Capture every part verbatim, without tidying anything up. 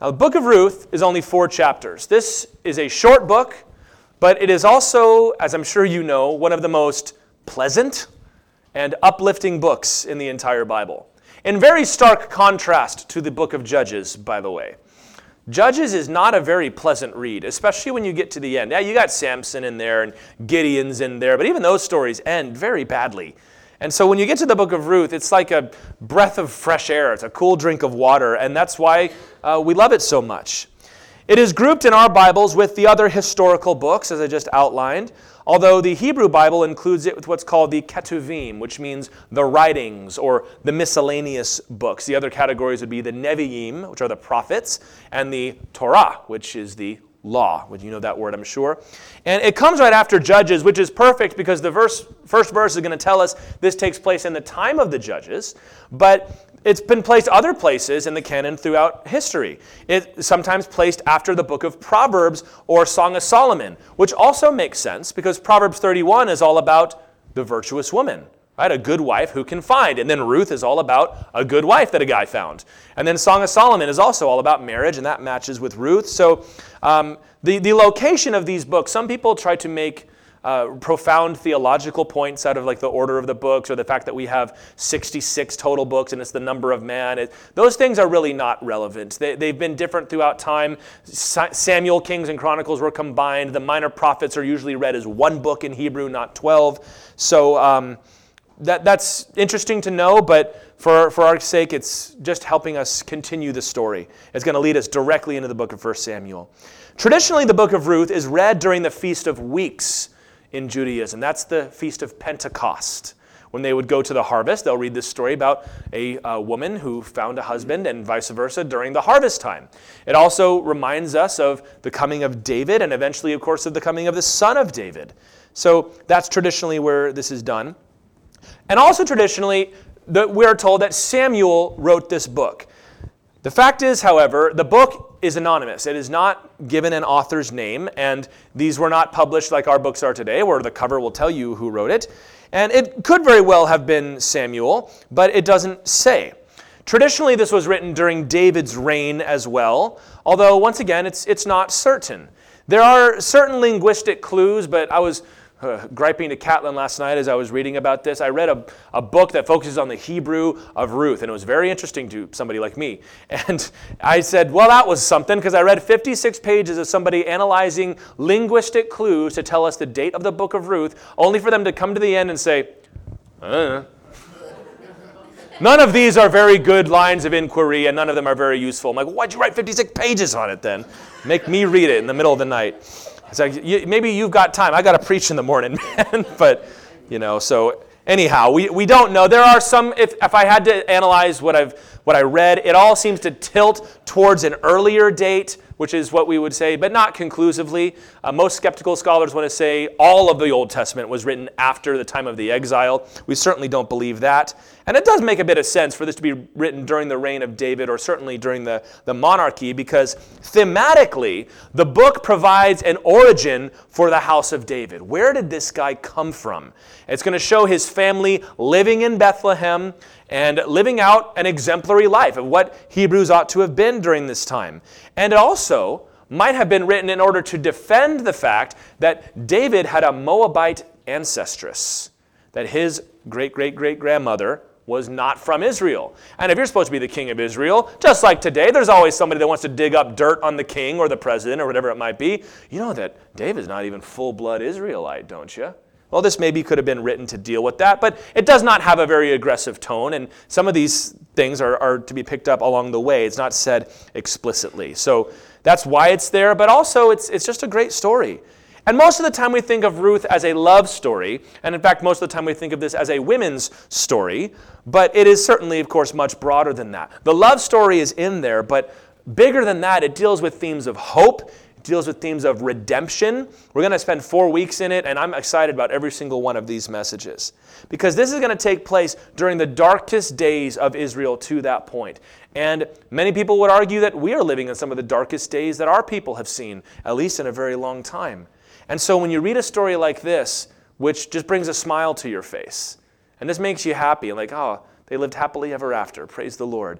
Now, the book of Ruth is only four chapters. This is a short book, but it is also, as I'm sure you know, one of the most pleasant and uplifting books in the entire Bible. In very stark contrast to the book of Judges, by the way. Judges is not a very pleasant read, especially when you get to the end. Yeah, you got Samson in there and Gideon's in there, but even those stories end very badly. And so when you get to the book of Ruth, it's like a breath of fresh air. It's a cool drink of water, and that's why uh, we love it so much. It is grouped in our Bibles with the other historical books, as I just outlined, although the Hebrew Bible includes it with what's called the Ketuvim, which means the writings or the miscellaneous books. The other categories would be the Nevi'im, which are the prophets, and the Torah, which is the law. Would you know that word, I'm sure? And it comes right after Judges, which is perfect because the verse, first verse is going to tell us this takes place in the time of the judges, but it's been placed other places in the canon throughout history. It's sometimes placed after the book of Proverbs or Song of Solomon, which also makes sense because Proverbs thirty-one is all about the virtuous woman, right? A good wife who can find. And then Ruth is all about a good wife that a guy found. And then Song of Solomon is also all about marriage, and that matches with Ruth. So um, the, the location of these books, some people try to make Uh, profound theological points out of like the order of the books or the fact that we have sixty-six total books and it's the number of man. It, those things are really not relevant. They, they've been different throughout time. Sa- Samuel, Kings, and Chronicles were combined. The minor prophets are usually read as one book in Hebrew, not twelve. So um, that that's interesting to know, but for, for our sake, it's just helping us continue the story. It's going to lead us directly into the book of First Samuel. Traditionally, the book of Ruth is read during the Feast of Weeks in Judaism. That's the Feast of Pentecost. When they would go to the harvest, they'll read this story about a uh, woman who found a husband and vice versa during the harvest time. It also reminds us of the coming of David and eventually, of course, of the coming of the son of David. So that's traditionally where this is done. And also traditionally, the, we're told that Samuel wrote this book. The fact is, however, the book is anonymous. It is not given an author's name, and these were not published like our books are today, where the cover will tell you who wrote it. And it could very well have been Samuel, but it doesn't say. Traditionally, this was written during David's reign as well, although once again, it's it's not certain. There are certain linguistic clues, but I was Uh, griping to Catelyn last night as I was reading about this. I read a, a book that focuses on the Hebrew of Ruth, and it was very interesting to somebody like me. And I said, well, that was something, because I read fifty-six pages of somebody analyzing linguistic clues to tell us the date of the book of Ruth, only for them to come to the end and say, I don't know. None of these are very good lines of inquiry, and none of them are very useful. I'm like, why'd you write fifty-six pages on it then? Make me read it in the middle of the night. It's like, you, maybe you've got time. I got to preach in the morning, man. But, you know, so anyhow, we, we don't know. There are some, if, if I had to analyze what I've what I read, it all seems to tilt towards an earlier date, which is what we would say, but not conclusively. Uh, most skeptical scholars want to say all of the Old Testament was written after the time of the exile. We certainly don't believe that. And it does make a bit of sense for this to be written during the reign of David or certainly during the, the monarchy, because thematically, the book provides an origin for the house of David. Where did this guy come from? It's going to show his family living in Bethlehem and living out an exemplary life of what Hebrews ought to have been during this time. And it also might have been written in order to defend the fact that David had a Moabite ancestress, that his great-great-great-grandmother was not from Israel. And if you're supposed to be the king of Israel, just like today, there's always somebody that wants to dig up dirt on the king or the president or whatever it might be. You know that David's not even full-blood Israelite, don't you? Well, this maybe could have been written to deal with that, but it does not have a very aggressive tone, and some of these things are, are to be picked up along the way. It's not said explicitly. So that's why it's there, but also it's it's just a great story. And most of the time we think of Ruth as a love story, and in fact, most of the time we think of this as a women's story, but it is certainly, of course, much broader than that. The love story is in there, but bigger than that, it deals with themes of hope, it deals with themes of redemption. We're going to spend four weeks in it, and I'm excited about every single one of these messages, because this is going to take place during the darkest days of Israel to that point. And many people would argue that we are living in some of the darkest days that our people have seen, at least in a very long time. And so when you read a story like this, which just brings a smile to your face, and this makes you happy, like, oh, they lived happily ever after, praise the Lord.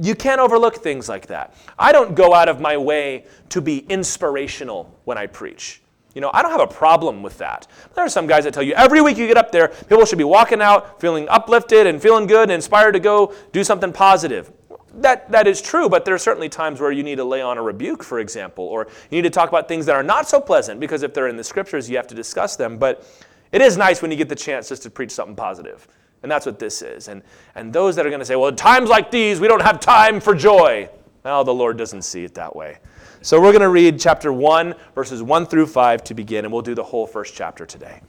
you can't overlook things like that. I don't go out of my way to be inspirational when I preach. You know, I don't have a problem with that. There are some guys that tell you every week you get up there, people should be walking out feeling uplifted and feeling good and inspired to go do something positive. That that is true, but there are certainly times where you need to lay on a rebuke, for example, or you need to talk about things that are not so pleasant, because if they're in the scriptures, you have to discuss them. But it is nice when you get the chance just to preach something positive. And that's what this is. And and those that are going to say, well, in times like these, we don't have time for joy. Well, the Lord doesn't see it that way. So we're going to read chapter one, verses one through five to begin, and we'll do the whole first chapter today.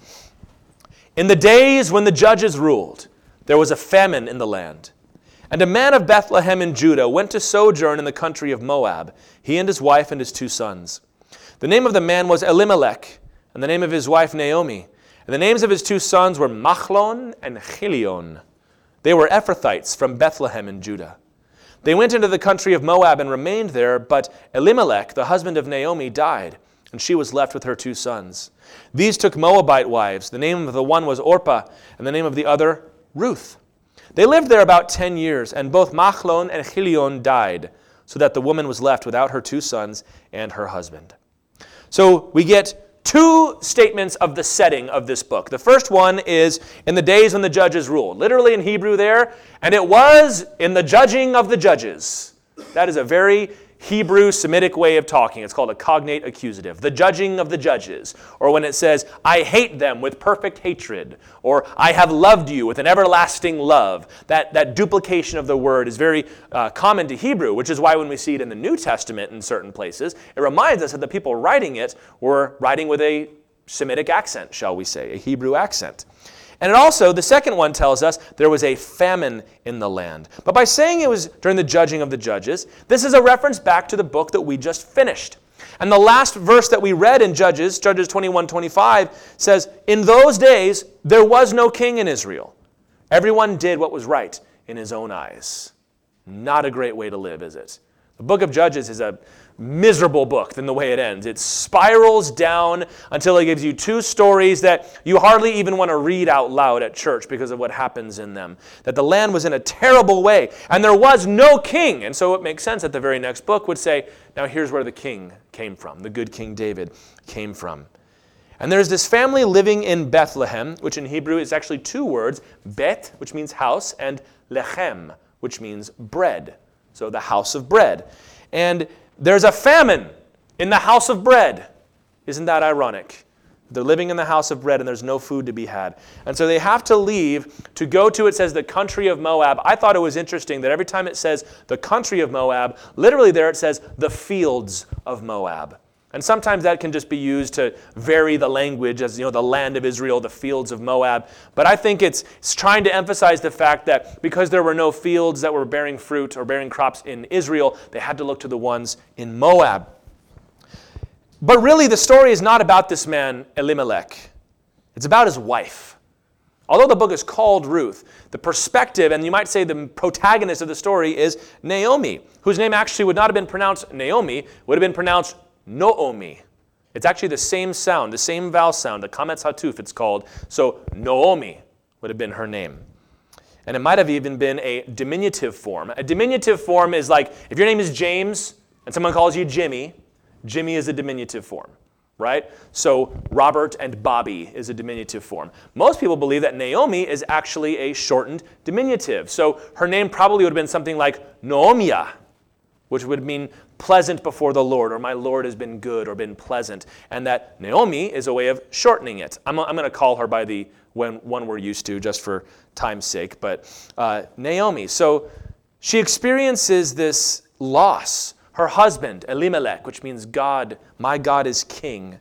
In the days when the judges ruled, there was a famine in the land. And a man of Bethlehem in Judah went to sojourn in the country of Moab, he and his wife and his two sons. The name of the man was Elimelech, and the name of his wife Naomi. And the names of his two sons were Mahlon and Chilion. They were Ephrathites from Bethlehem in Judah. They went into the country of Moab and remained there, but Elimelech, the husband of Naomi, died, and she was left with her two sons. These took Moabite wives. The name of the one was Orpah, and the name of the other, Ruth. They lived there about ten years, and both Mahlon and Chilion died, so that the woman was left without her two sons and her husband. So we get two statements of the setting of this book. The first one is in the days when the judges ruled. Literally in Hebrew there, and it was in the judging of the judges. That is a very Hebrew Semitic way of talking. It's called a cognate accusative. The judging of the judges. Or when it says, I hate them with perfect hatred. Or I have loved you with an everlasting love. That, that duplication of the word is very uh, common to Hebrew, which is why when we see it in the New Testament in certain places, it reminds us that the people writing it were writing with a Semitic accent, shall we say, a Hebrew accent. And it also, the second one tells us, there was a famine in the land. But by saying it was during the judging of the judges, this is a reference back to the book that we just finished. And the last verse that we read in Judges, Judges twenty-one twenty-five, says, in those days there was no king in Israel. Everyone did what was right in his own eyes. Not a great way to live, is it? The book of Judges is a miserable book than the way it ends. It spirals down until it gives you two stories that you hardly even want to read out loud at church because of what happens in them. That the land was in a terrible way, and there was no king. And so it makes sense that the very next book would say, now here's where the king came from, the good King David came from. And there's this family living in Bethlehem, which in Hebrew is actually two words, bet, which means house, and lechem, which means bread. So the house of bread. And there's a famine in the house of bread. Isn't that ironic? They're living in the house of bread and there's no food to be had. And so they have to leave to go to, it says, the country of Moab. I thought it was interesting that every time it says the country of Moab, literally there it says the fields of Moab. And sometimes that can just be used to vary the language as, you know, the land of Israel, the fields of Moab. But I think it's, it's trying to emphasize the fact that because there were no fields that were bearing fruit or bearing crops in Israel, they had to look to the ones in Moab. But really, the story is not about this man, Elimelech. It's about his wife. Although the book is called Ruth, the perspective, and you might say the protagonist of the story is Naomi, whose name actually would not have been pronounced Naomi, would have been pronounced Naomi. It's actually the same sound, the same vowel sound, the kametz hatuf it's called. So Naomi would have been her name. And it might have even been a diminutive form. A diminutive form is like, if your name is James and someone calls you Jimmy, Jimmy is a diminutive form, right? So Robert and Bobby is a diminutive form. Most people believe that Naomi is actually a shortened diminutive. So her name probably would have been something like Naomia, which would mean pleasant before the Lord, or my Lord has been good, or been pleasant. And that Naomi is a way of shortening it. I'm, I'm going to call her by the when, one we're used to, just for time's sake, but uh, Naomi. So she experiences this loss. Her husband, Elimelech, which means God, my God is king.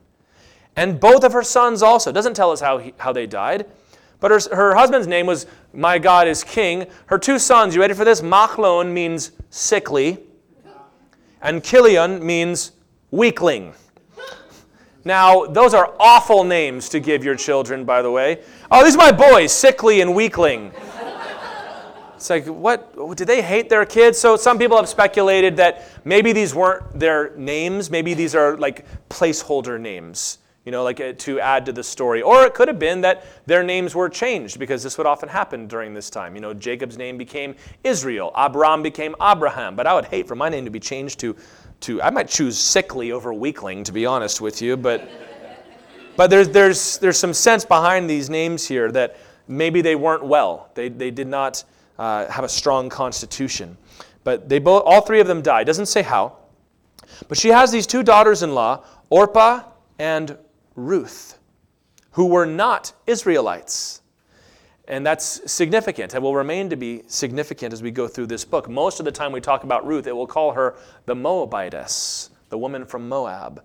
And both of her sons also. It doesn't tell us how, he, how they died. But her, her husband's name was my God is king. Her two sons, you ready for this? Mahlon means sickly. And Chilion means weakling. Now, those are awful names to give your children, by the way. Oh, these are my boys, sickly and weakling. It's like, what? Did they hate their kids? So some people have speculated that maybe these weren't their names. Maybe these are like placeholder names. you know, like to add to the story. Or it could have been that their names were changed, because this would often happen during this time. You know, Jacob's name became Israel. Abram became Abraham. But I would hate for my name to be changed to, to I might choose sickly over weakling, to be honest with you. But but there's, there's, there's some sense behind these names here that maybe they weren't well. They, they did not uh, have a strong constitution. But they both, all three of them died. Doesn't say how. But she has these two daughters-in-law, Orpah and Ruth, who were not Israelites. And that's significant, and will remain to be significant as we go through this book. Most of the time we talk about Ruth, it will call her the Moabitess, the woman from Moab.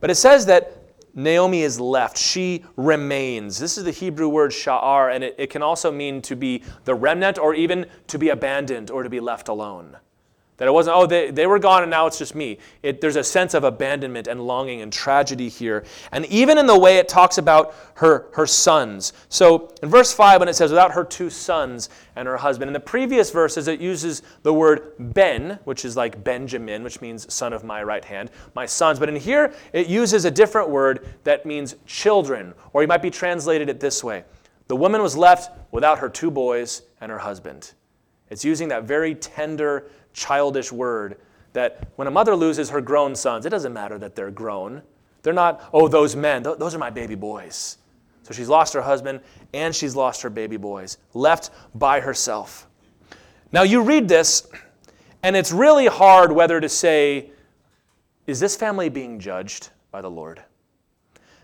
But it says that Naomi is left. She remains. This is the Hebrew word sha'ar, and it, it can also mean to be the remnant, or even to be abandoned or to be left alone. That it wasn't, oh, they, they were gone and now it's just me. It, there's a sense of abandonment and longing and tragedy here. And even in the way it talks about her, her sons. So in verse five, when it says, without her two sons and her husband. In the previous verses, it uses the word ben, which is like Benjamin, which means son of my right hand, my sons. But in here, it uses a different word that means children, or you might be translated it this way. The woman was left without her two boys and her husband. It's using that very tender, childish word that when a mother loses her grown sons, it doesn't matter that they're grown. They're not, oh, those men, th- those are my baby boys. So she's lost her husband and she's lost her baby boys, left by herself. Now you read this, and it's really hard whether to say, is this family being judged by the Lord?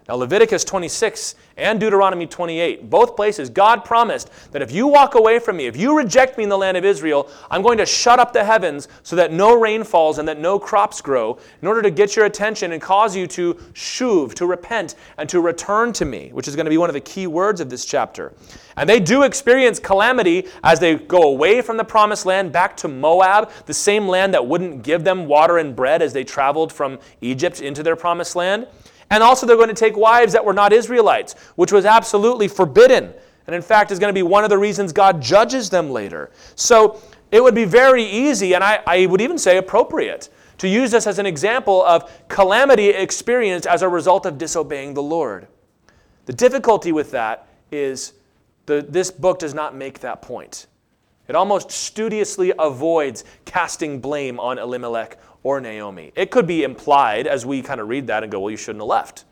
Now Leviticus twenty-six and Deuteronomy twenty-eight, both places, God promised that if you walk away from me, if you reject me in the land of Israel, I'm going to shut up the heavens so that no rain falls and that no crops grow, in order to get your attention and cause you to shuv, to repent, and to return to me, which is going to be one of the key words of this chapter. And they do experience calamity as they go away from the promised land back to Moab, the same land that wouldn't give them water and bread as they traveled from Egypt into their promised land. And also they're going to take wives that were not Israelites, which was absolutely forbidden. And in fact, is going to be one of the reasons God judges them later. So it would be very easy, and I, I would even say appropriate, to use this as an example of calamity experienced as a result of disobeying the Lord. The difficulty with that is the, this book does not make that point. It almost studiously avoids casting blame on Elimelech or Naomi. It could be implied as we kind of read that and go, well, you shouldn't have left.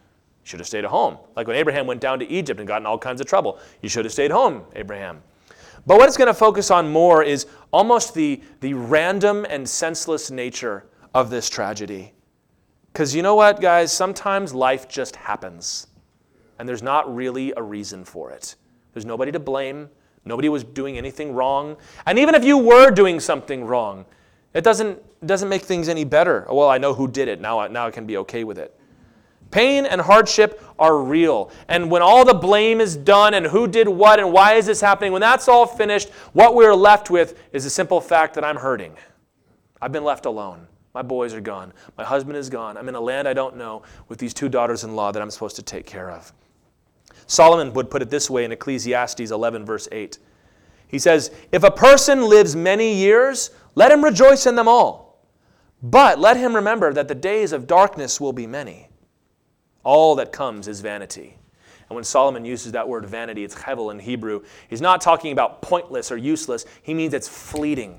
You should have stayed at home. Like when Abraham went down to Egypt and got in all kinds of trouble. You should have stayed home, Abraham. But what it's going to focus on more is almost the, the random and senseless nature of this tragedy. Because you know what, guys? Sometimes life just happens. And there's not really a reason for it. There's nobody to blame. Nobody was doing anything wrong. And even if you were doing something wrong, It doesn't, it doesn't make things any better. Well, I know who did it. Now, now I can be okay with it. Pain and hardship are real. And when all the blame is done and who did what and why is this happening, when that's all finished, what we're left with is the simple fact that I'm hurting. I've been left alone. My boys are gone. My husband is gone. I'm in a land I don't know with these two daughters-in-law that I'm supposed to take care of. Solomon would put it this way in Ecclesiastes eleven, verse eight. He says, if a person lives many years, let him rejoice in them all. But let him remember that the days of darkness will be many. All that comes is vanity. And when Solomon uses that word vanity, it's hevel in Hebrew. He's not talking about pointless or useless. He means it's fleeting.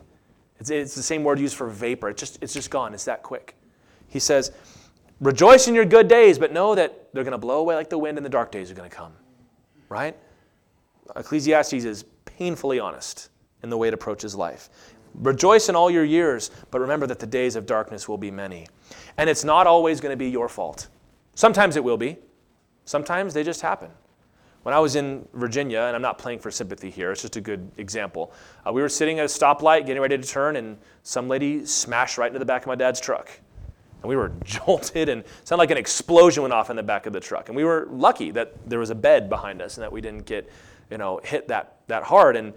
It's, it's the same word used for vapor. It's just, it's just gone. It's that quick. He says, rejoice in your good days, but know that they're going to blow away like the wind and the dark days are going to come. Right? Ecclesiastes is painfully honest in the way it approaches life. Rejoice in all your years, but remember that the days of darkness will be many. And it's not always going to be your fault. Sometimes it will be. Sometimes they just happen. When I was in Virginia, and I'm not playing for sympathy here, it's just a good example. Uh, we were sitting at a stoplight getting ready to turn, and some lady smashed right into the back of my dad's truck. And we were jolted, and it sounded like an explosion went off in the back of the truck. And we were lucky that there was a bed behind us and that we didn't get, you know, hit that, that hard. And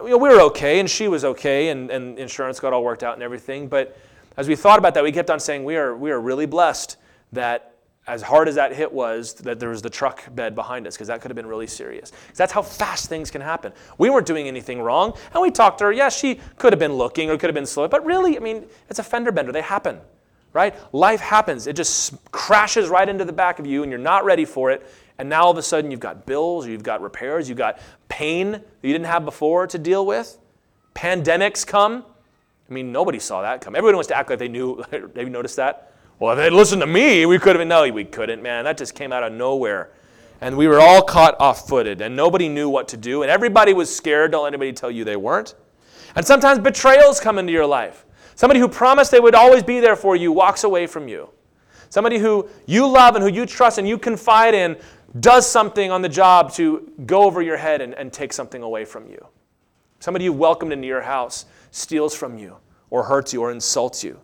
we were okay, and she was okay, and, and insurance got all worked out and everything. But as we thought about that, we kept on saying, we are we are really blessed that as hard as that hit was, that there was the truck bed behind us, because that could have been really serious. Because that's how fast things can happen. We weren't doing anything wrong, and we talked to her. Yeah, she could have been looking or could have been slow. But really, I mean, it's a fender bender. They happen. right? Life happens. It just crashes right into the back of you, and you're not ready for it. And now all of a sudden you've got bills, you've got repairs, you've got pain that you didn't have before to deal with. Pandemics come. I mean, nobody saw that come. Everyone wants to act like they knew. Have you noticed that? Well, if they'd listened to me, we could have. No, we couldn't, man. That just came out of nowhere. And we were all caught off-footed, and nobody knew what to do, and everybody was scared. Don't let anybody tell you they weren't. And sometimes betrayals come into your life. Somebody who promised they would always be there for you walks away from you. Somebody who you love and who you trust and you confide in does something on the job to go over your head and, and take something away from you. Somebody you welcomed into your house steals from you or hurts you or insults you.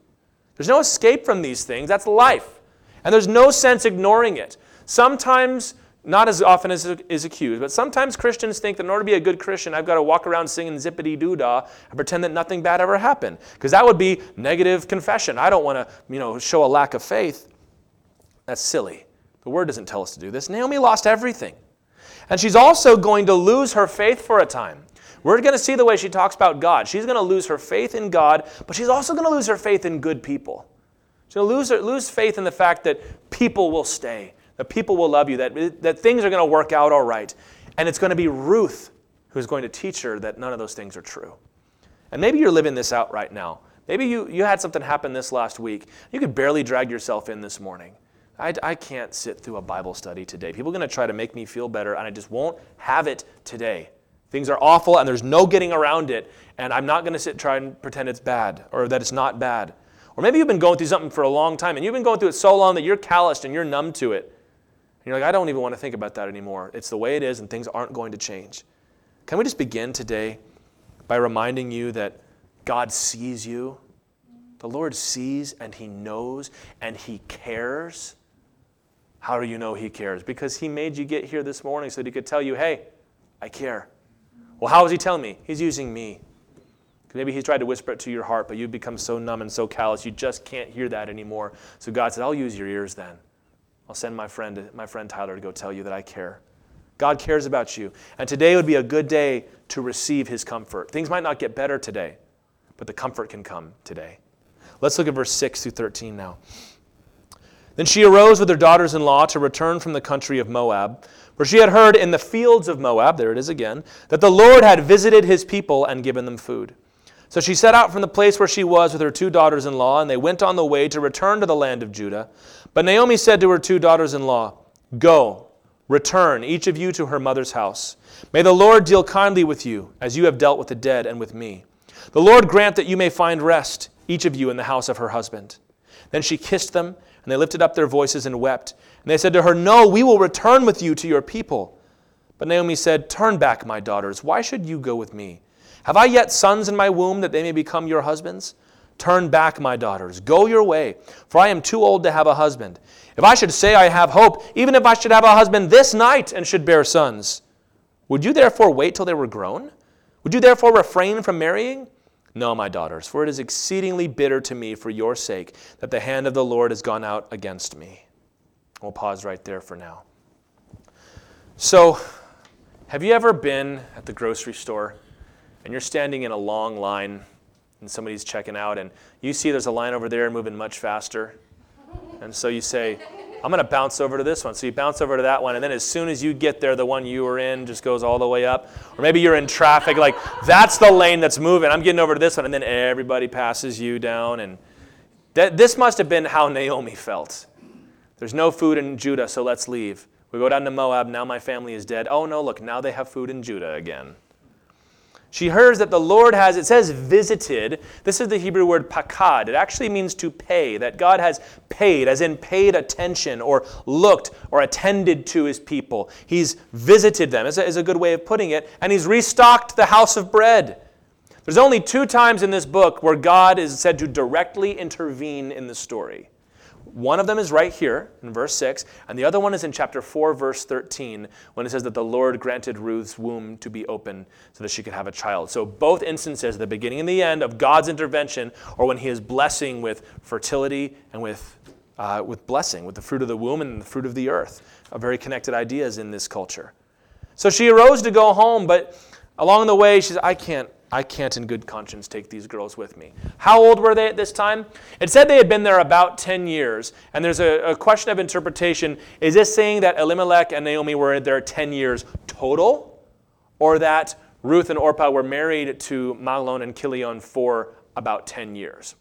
There's no escape from these things. That's life. And there's no sense ignoring it. Sometimes, not as often as is accused, but sometimes Christians think that in order to be a good Christian, I've got to walk around singing zippity-doo-dah and pretend that nothing bad ever happened, because that would be negative confession. I don't want to, you know, show a lack of faith. That's silly. The Word doesn't tell us to do this. Naomi lost everything. And she's also going to lose her faith for a time. We're going to see the way she talks about God. She's going to lose her faith in God, but she's also going to lose her faith in good people. She's going to lose, her, lose faith in the fact that people will stay, that people will love you, that, that things are going to work out all right. And it's going to be Ruth who's going to teach her that none of those things are true. And maybe you're living this out right now. Maybe you, you had something happen this last week. You could barely drag yourself in this morning. I, I can't sit through a Bible study today. People are going to try to make me feel better, and I just won't have it today. Things are awful, and there's no getting around it, and I'm not going to sit and try and pretend it's bad or that it's not bad. Or maybe you've been going through something for a long time, and you've been going through it so long that you're calloused and you're numb to it. And you're like, I don't even want to think about that anymore. It's the way it is, and things aren't going to change. Can we just begin today by reminding you that God sees you? The Lord sees, and He knows, and He cares. How do you know He cares? Because He made you get here this morning so that He could tell you, hey, I care. Well, how is He telling me? He's using me. Maybe He's tried to whisper it to your heart, but you've become so numb and so callous, you just can't hear that anymore. So God said, I'll use your ears then. I'll send my friend, my friend Tyler to go tell you that I care. God cares about you. And today would be a good day to receive His comfort. Things might not get better today, but the comfort can come today. Let's look at verse six through thirteen now. Then she arose with her daughters-in-law to return from the country of Moab, for she had heard in the fields of Moab, there it is again, that the Lord had visited His people and given them food. So she set out from the place where she was with her two daughters-in-law, and they went on the way to return to the land of Judah. But Naomi said to her two daughters-in-law, Go, return, each of you to her mother's house. May the Lord deal kindly with you, as you have dealt with the dead and with me. The Lord grant that you may find rest, each of you in the house of her husband. Then she kissed them, and they lifted up their voices and wept. And they said to her, No, we will return with you to your people. But Naomi said, Turn back, my daughters. Why should you go with me? Have I yet sons in my womb that they may become your husbands? Turn back, my daughters. Go your way, for I am too old to have a husband. If I should say I have hope, even if I should have a husband this night and should bear sons, would you therefore wait till they were grown? Would you therefore refrain from marrying? No, my daughters, for it is exceedingly bitter to me for your sake that the hand of the Lord has gone out against me. We'll pause right there for now. So, have you ever been at the grocery store and you're standing in a long line and somebody's checking out and you see there's a line over there moving much faster? And so you say, I'm going to bounce over to this one. So you bounce over to that one, and then as soon as you get there, the one you were in just goes all the way up. Or maybe you're in traffic, like, that's the lane that's moving. I'm getting over to this one, and then everybody passes you down. And that, this must have been how Naomi felt. There's no food in Judah, so let's leave. We go down to Moab, now my family is dead. Oh, no, look, now they have food in Judah again. She hears that the Lord has, it says visited. This is the Hebrew word pakad. It actually means to pay, that God has paid, as in paid attention or looked or attended to His people. He's visited them, is a, is a good way of putting it, and He's restocked the house of bread. There's only two times in this book where God is said to directly intervene in the story. One of them is right here in verse six, and the other one is in chapter four, verse thirteen, when it says that the Lord granted Ruth's womb to be open so that she could have a child. So both instances, the beginning and the end of God's intervention, or when He is blessing with fertility and with, uh, with blessing, with the fruit of the womb and the fruit of the earth, are very connected ideas in this culture. So she arose to go home, but along the way she said, I can't, I can't in good conscience take these girls with me. How old were they at this time? It said they had been there about ten years. And there's a, a question of interpretation. Is this saying that Elimelech and Naomi were there ten years total? Or that Ruth and Orpah were married to Mahlon and Chilion for about ten years?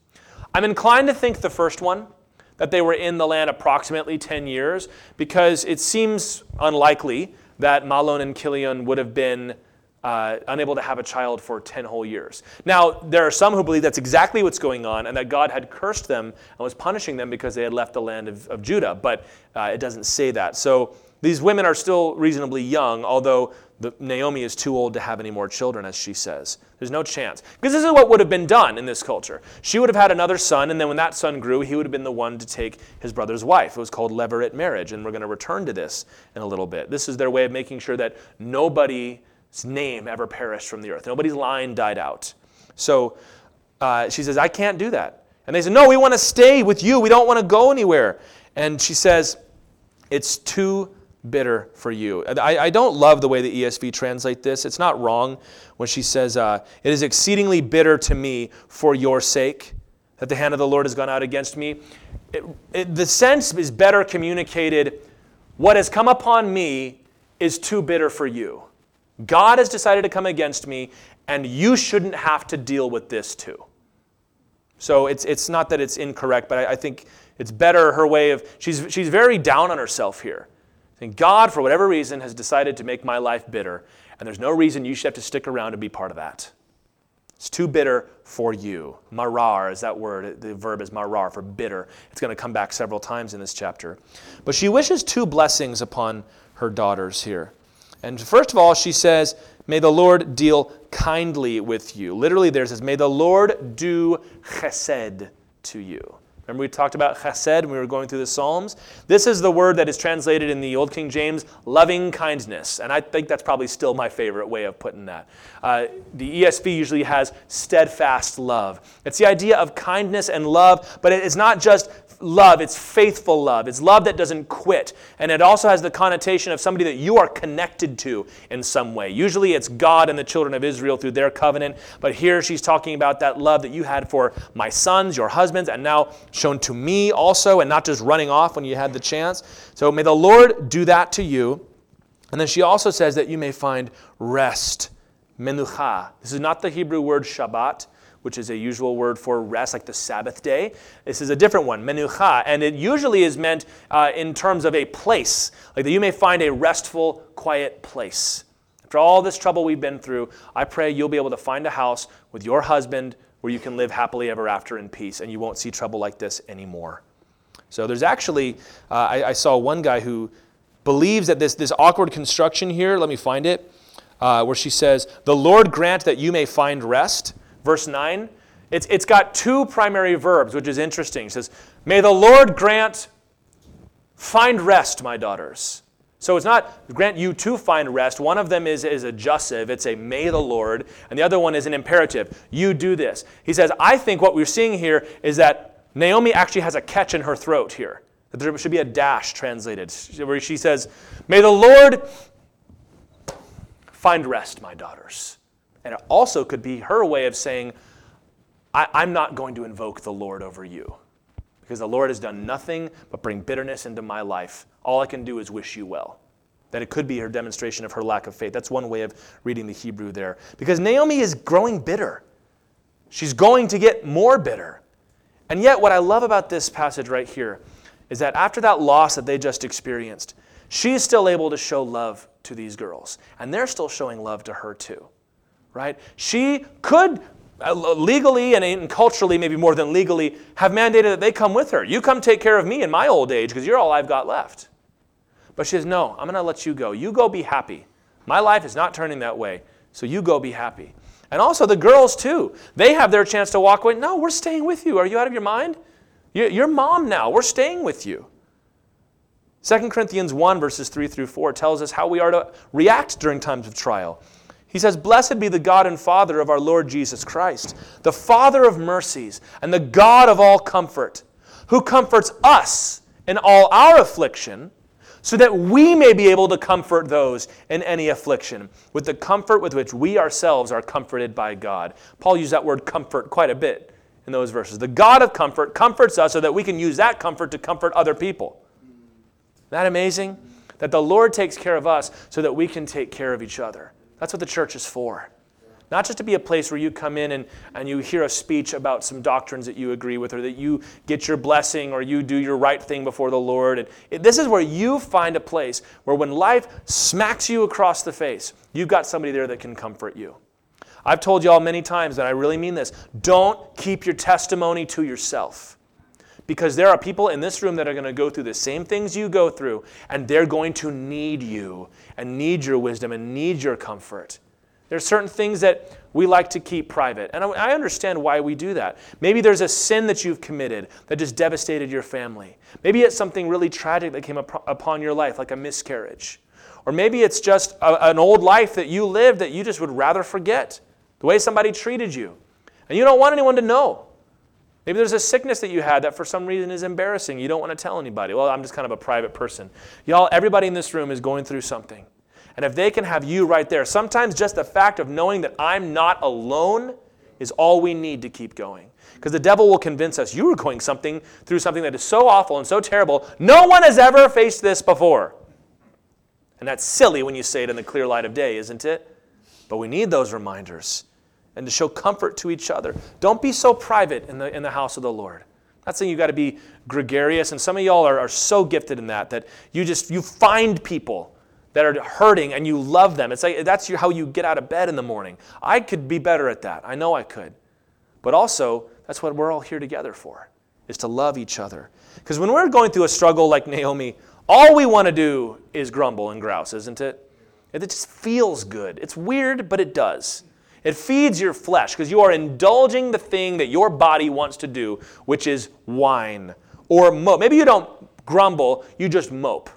I'm inclined to think the first one, that they were in the land approximately ten years, because it seems unlikely that Mahlon and Chilion would have been Uh, unable to have a child for ten whole years. Now, there are some who believe that's exactly what's going on and that God had cursed them and was punishing them because they had left the land of, of Judah, but uh, it doesn't say that. So these women are still reasonably young, although the, Naomi is too old to have any more children, as she says. There's no chance. Because this is what would have been done in this culture. She would have had another son, and then when that son grew, he would have been the one to take his brother's wife. It was called levirate marriage, and we're going to return to this in a little bit. This is their way of making sure that nobody... its name ever perished from the earth. Nobody's line died out. So uh, she says, I can't do that. And they said, no, we want to stay with you. We don't want to go anywhere. And she says, it's too bitter for you. I, I don't love the way the E S V translate this. It's not wrong when she says, uh, it is exceedingly bitter to me for your sake that the hand of the Lord has gone out against me. It, it, the sense is better communicated. What has come upon me is too bitter for you. God has decided to come against me, and you shouldn't have to deal with this too. So it's it's not that it's incorrect, but I, I think it's better her way of, she's she's very down on herself here. I think God, for whatever reason, has decided to make my life bitter, and there's no reason you should have to stick around and be part of that. It's too bitter for you. Marar is that word. The verb is marar, for bitter. It's going to come back several times in this chapter. But she wishes two blessings upon her daughters here. And first of all, she says, may the Lord deal kindly with you. Literally there it says, may the Lord do chesed to you. Remember we talked about chesed when we were going through the Psalms? This is the word that is translated in the Old King James, loving kindness. And I think that's probably still my favorite way of putting that. Uh, the E S V usually has steadfast love. It's the idea of kindness and love, but it's not just love, it's faithful love. It's love that doesn't quit. And it also has the connotation of somebody that you are connected to in some way. Usually it's God and the children of Israel through their covenant. But here she's talking about that love that you had for my sons, your husbands, and now shown to me also, and not just running off when you had the chance. So may the Lord do that to you. And then she also says that you may find rest, menucha. This is not the Hebrew word Shabbat, which is a usual word for rest, like the Sabbath day. This is a different one, menucha, and it usually is meant uh, in terms of a place, like that you may find a restful, quiet place. After all this trouble we've been through, I pray you'll be able to find a house with your husband where you can live happily ever after in peace, and you won't see trouble like this anymore. So there's actually, uh, I, I saw one guy who believes that this, this awkward construction here, let me find it, uh, where she says, the Lord grant that you may find rest. Verse nine, it's, it's got two primary verbs, which is interesting. It says, may the Lord grant, find rest, my daughters. So it's not grant you to find rest. One of them is, is a jussive. It's a may the Lord. And the other one is an imperative. You do this. He says, I think what we're seeing here is that Naomi actually has a catch in her throat here. That there should be a dash translated, where she says, may the Lord find rest, my daughters. And it also could be her way of saying, I, I'm not going to invoke the Lord over you, because the Lord has done nothing but bring bitterness into my life. All I can do is wish you well. That it could be her demonstration of her lack of faith. That's one way of reading the Hebrew there. Because Naomi is growing bitter. She's going to get more bitter. And yet what I love about this passage right here is that after that loss that they just experienced, she's still able to show love to these girls. And they're still showing love to her too. Right? She could uh, legally and culturally, maybe more than legally, have mandated that they come with her. You come take care of me in my old age because you're all I've got left. But she says, no, I'm going to let you go. You go be happy. My life is not turning that way, so you go be happy. And also the girls too. They have their chance to walk away. No, we're staying with you. Are you out of your mind? You're, you're mom now. We're staying with you. Second Corinthians one verses three through four tells us how we are to react during times of trial. He says, blessed be the God and Father of our Lord Jesus Christ, the Father of mercies and the God of all comfort, who comforts us in all our affliction, so that we may be able to comfort those in any affliction with the comfort with which we ourselves are comforted by God. Paul used that word comfort quite a bit in those verses. The God of comfort comforts us so that we can use that comfort to comfort other people. Isn't that amazing? That the Lord takes care of us so that we can take care of each other. That's what the church is for. Not just to be a place where you come in and, and you hear a speech about some doctrines that you agree with, or that you get your blessing, or you do your right thing before the Lord. And it, this is where you find a place where when life smacks you across the face, you've got somebody there that can comfort you. I've told you all many times, and I really mean this, don't keep your testimony to yourself. Because there are people in this room that are going to go through the same things you go through, and they're going to need you, and need your wisdom, and need your comfort. There's certain things that we like to keep private. And I understand why we do that. Maybe there's a sin that you've committed that just devastated your family. Maybe it's something really tragic that came up upon your life, like a miscarriage. Or maybe it's just a, an old life that you lived that you just would rather forget. The way somebody treated you. And you don't want anyone to know. Maybe there's a sickness that you had that for some reason is embarrassing. You don't want to tell anybody. Well, I'm just kind of a private person. Y'all, everybody in this room is going through something. And if they can have you right there, sometimes just the fact of knowing that I'm not alone is all we need to keep going. Because the devil will convince us you were going something through something that is so awful and so terrible, no one has ever faced this before. And that's silly when you say it in the clear light of day, isn't it? But we need those reminders and to show comfort to each other. Don't be so private in the in the house of the Lord. Not saying you've got to be gregarious, and some of y'all are, are so gifted in that, that you just you find people that are hurting, and you love them. It's like that's your, how you get out of bed in the morning. I could be better at that. I know I could. But also, that's what we're all here together for, is to love each other. Because when we're going through a struggle like Naomi, all we want to do is grumble and grouse, isn't it? It just feels good. It's weird, but it does. It feeds your flesh, because you are indulging the thing that your body wants to do, which is whine or mope. Maybe you don't grumble, you just mope.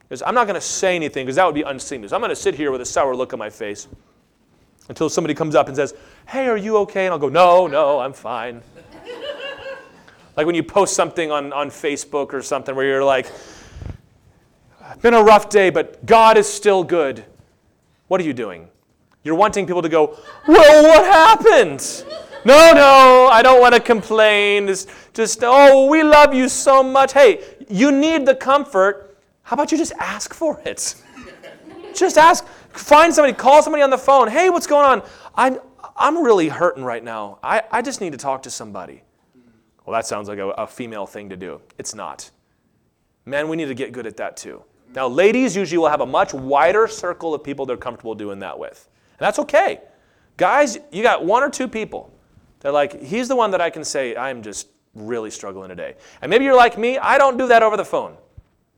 Because I'm not going to say anything, because that would be unseemly. So I'm going to sit here with a sour look on my face until somebody comes up and says, hey, are you okay? And I'll go, no, no, I'm fine. Like when you post something on, on Facebook or something where you're like, it's been a rough day, but God is still good. What are you doing? You're wanting people to go, well, what happened? No, no, I don't want to complain. It's just, oh, we love you so much. Hey, you need the comfort. How about you just ask for it? Just ask. Find somebody. Call somebody on the phone. Hey, what's going on? I'm, I'm really hurting right now. I, I just need to talk to somebody. Well, that sounds like a, a female thing to do. It's not. Men, we need to get good at that too. Now, ladies usually will have a much wider circle of people they're comfortable doing that with. And that's okay. Guys, you got one or two people. They're like, he's the one that I can say, I'm just really struggling today. And maybe you're like me. I don't do that over the phone.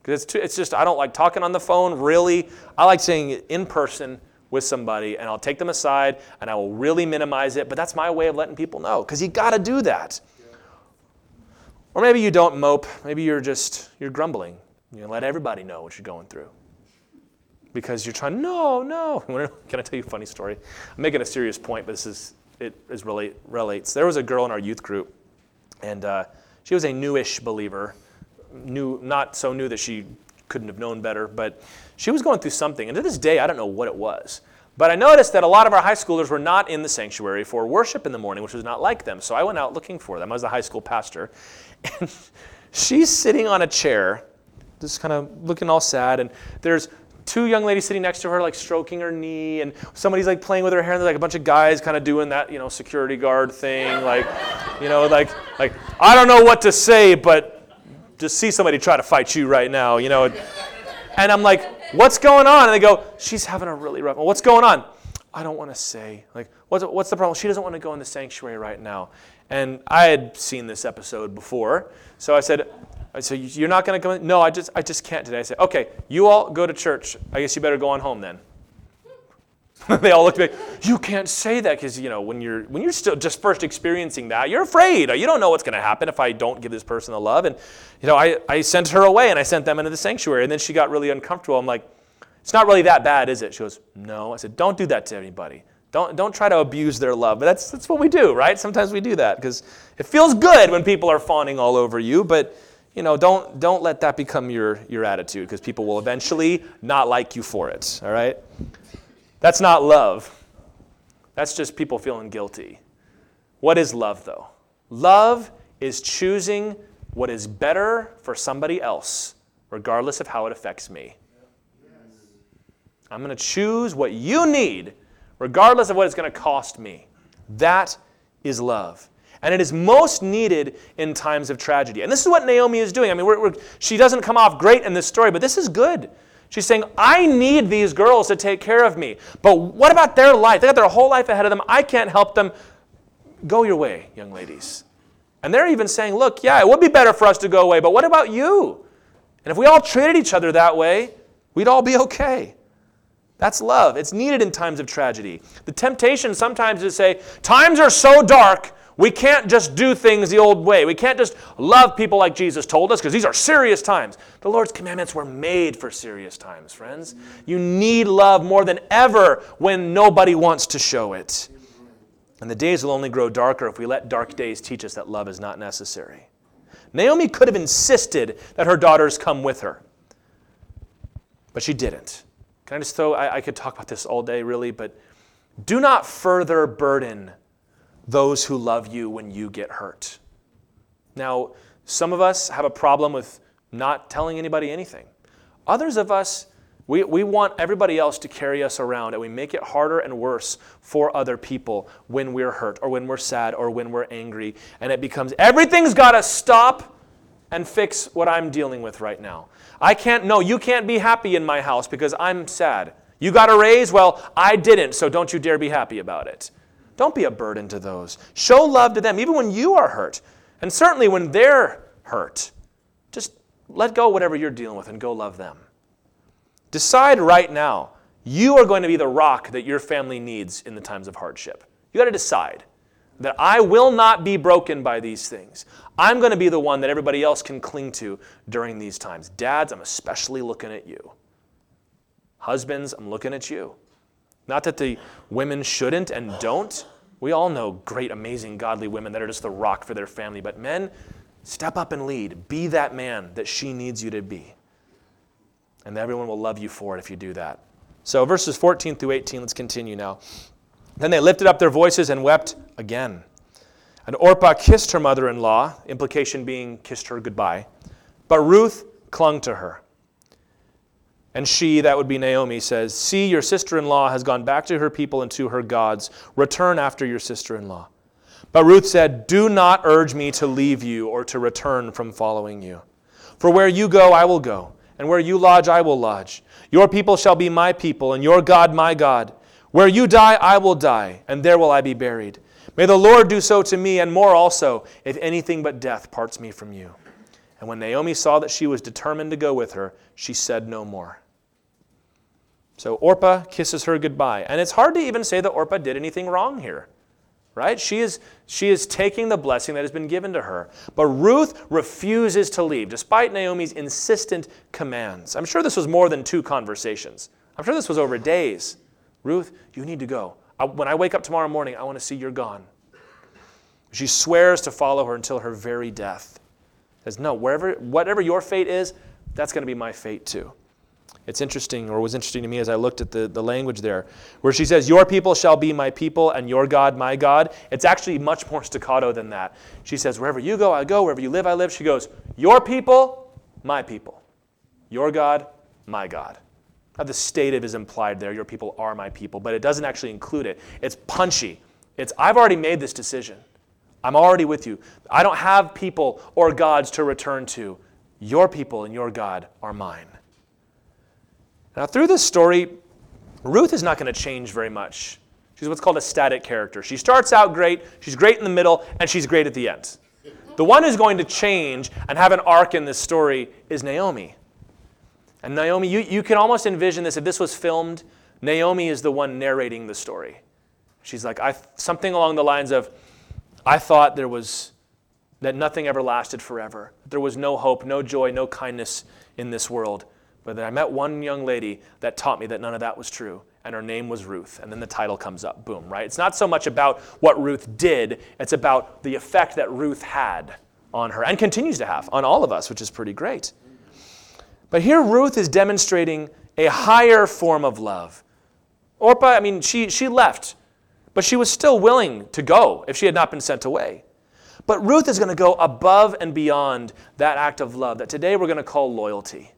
It's, too, it's just, I don't like talking on the phone, really. I like saying it in person with somebody, and I'll take them aside, and I will really minimize it. But that's my way of letting people know, because you got to do that. Yeah. Or maybe you don't mope. Maybe you're just, you're grumbling. You let everybody know what you're going through. Because you're trying, no, no. Can I tell you a funny story? I'm making a serious point, but this is, it is relate, relates. There was a girl in our youth group, and uh, she was a newish believer. New, not so new that she couldn't have known better, but she was going through something. And to this day, I don't know what it was. But I noticed that a lot of our high schoolers were not in the sanctuary for worship in the morning, which was not like them. So I went out looking for them. I was the high school pastor. And she's sitting on a chair, just kind of looking all sad. And there's two young ladies sitting next to her, like stroking her knee. And somebody's like playing with her hair. And there's like a bunch of guys kind of doing that, you know, security guard thing. Like, you know, like, like I don't know what to say, but just see somebody try to fight you right now, you know. And I'm like, what's going on? And they go, she's having a really rough one. What's going on? I don't want to say. Like, what's, what's the problem? She doesn't want to go in the sanctuary right now. And I had seen this episode before. So I said, I said, you're not going to come in? No, I just, I just can't today. I said, okay, you all go to church. I guess you better go on home then. They all looked at me, you can't say that, because, you know, when you're when you're still just first experiencing that, you're afraid. You don't know what's going to happen if I don't give this person the love. And, you know, I, I sent her away, and I sent them into the sanctuary. And then she got really uncomfortable. I'm like, it's not really that bad, is it? She goes, no. I said, don't do that to anybody. Don't don't try to abuse their love. But that's that's what we do, right? Sometimes we do that, because it feels good when people are fawning all over you. But, you know, don't don't let that become your, your attitude, because people will eventually not like you for it, all right? That's not love. That's just people feeling guilty. What is love, though? Love is choosing what is better for somebody else, regardless of how it affects me. I'm going to choose what you need, regardless of what it's going to cost me. That is love. And it is most needed in times of tragedy. And this is what Naomi is doing. I mean, we're, we're, she doesn't come off great in this story, but this is good. She's saying, I need these girls to take care of me. But what about their life? They got their whole life ahead of them. I can't help them. Go your way, young ladies. And they're even saying, look, yeah, it would be better for us to go away, but what about you? And if we all treated each other that way, we'd all be okay. That's love. It's needed in times of tragedy. The temptation sometimes is to say, times are so dark, we can't just do things the old way. We can't just love people like Jesus told us, because these are serious times. The Lord's commandments were made for serious times, friends. You need love more than ever when nobody wants to show it. And the days will only grow darker if we let dark days teach us that love is not necessary. Naomi could have insisted that her daughters come with her, but she didn't. Can I just throw, I, I could talk about this all day really, but do not further burden those who love you when you get hurt. Now, some of us have a problem with not telling anybody anything. Others of us, we, we want everybody else to carry us around, and we make it harder and worse for other people when we're hurt or when we're sad or when we're angry. And it becomes, everything's got to stop and fix what I'm dealing with right now. I can't, no, you can't be happy in my house because I'm sad. You got a raise? Well, I didn't, so don't you dare be happy about it. Don't be a burden to those. Show love to them, even when you are hurt, and certainly when they're hurt. Just let go of whatever you're dealing with and go love them. Decide right now, you are going to be the rock that your family needs in the times of hardship. You got to decide that I will not be broken by these things. I'm going to be the one that everybody else can cling to during these times. Dads, I'm especially looking at you. Husbands, I'm looking at you. Not that the women shouldn't and don't. We all know great, amazing, godly women that are just the rock for their family. But men, step up and lead. Be that man that she needs you to be. And everyone will love you for it if you do that. So verses fourteen through eighteen, let's continue now. Then they lifted up their voices and wept again. And Orpah kissed her mother-in-law, implication being kissed her goodbye. But Ruth clung to her. And she, that would be Naomi, says, see, your sister-in-law has gone back to her people and to her gods. Return after your sister-in-law. But Ruth said, do not urge me to leave you or to return from following you. For where you go, I will go, and where you lodge, I will lodge. Your people shall be my people, and your God, my God. Where you die, I will die, and there will I be buried. May the Lord do so to me, and more also, if anything but death parts me from you. And when Naomi saw that she was determined to go with her, she said no more. So Orpah kisses her goodbye. And it's hard to even say that Orpah did anything wrong here, right? She is, she is taking the blessing that has been given to her. But Ruth refuses to leave, despite Naomi's insistent commands. I'm sure this was more than two conversations. I'm sure this was over days. Ruth, you need to go. I, when I wake up tomorrow morning, I want to see you're gone. She swears to follow her until her very death. Says, no, wherever, whatever your fate is, that's going to be my fate too. It's interesting, or was interesting to me as I looked at the, the language there, where she says, your people shall be my people, and your God, my God. It's actually much more staccato than that. She says, wherever you go, I go. Wherever you live, I live. She goes, your people, my people. Your God, my God. Now, the stative is implied there. Your people are my people, but it doesn't actually include it. It's punchy. It's, I've already made this decision. I'm already with you. I don't have people or gods to return to. Your people and your God are mine. Now, through this story, Ruth is not going to change very much. She's what's called a static character. She starts out great, she's great in the middle, and she's great at the end. The one who's going to change and have an arc in this story is Naomi. And Naomi, you, you can almost envision this. If this was filmed, Naomi is the one narrating the story. She's like, I something along the lines of, I thought there was, that nothing ever lasted forever. There was no hope, no joy, no kindness in this world. But then I met one young lady that taught me that none of that was true, and her name was Ruth. And then the title comes up, boom, right? It's not so much about what Ruth did, it's about the effect that Ruth had on her, and continues to have on all of us, which is pretty great. But here Ruth is demonstrating a higher form of love. Orpah, I mean, she, she left, but she was still willing to go if she had not been sent away. But Ruth is going to go above and beyond that act of love that today we're going to call loyalty.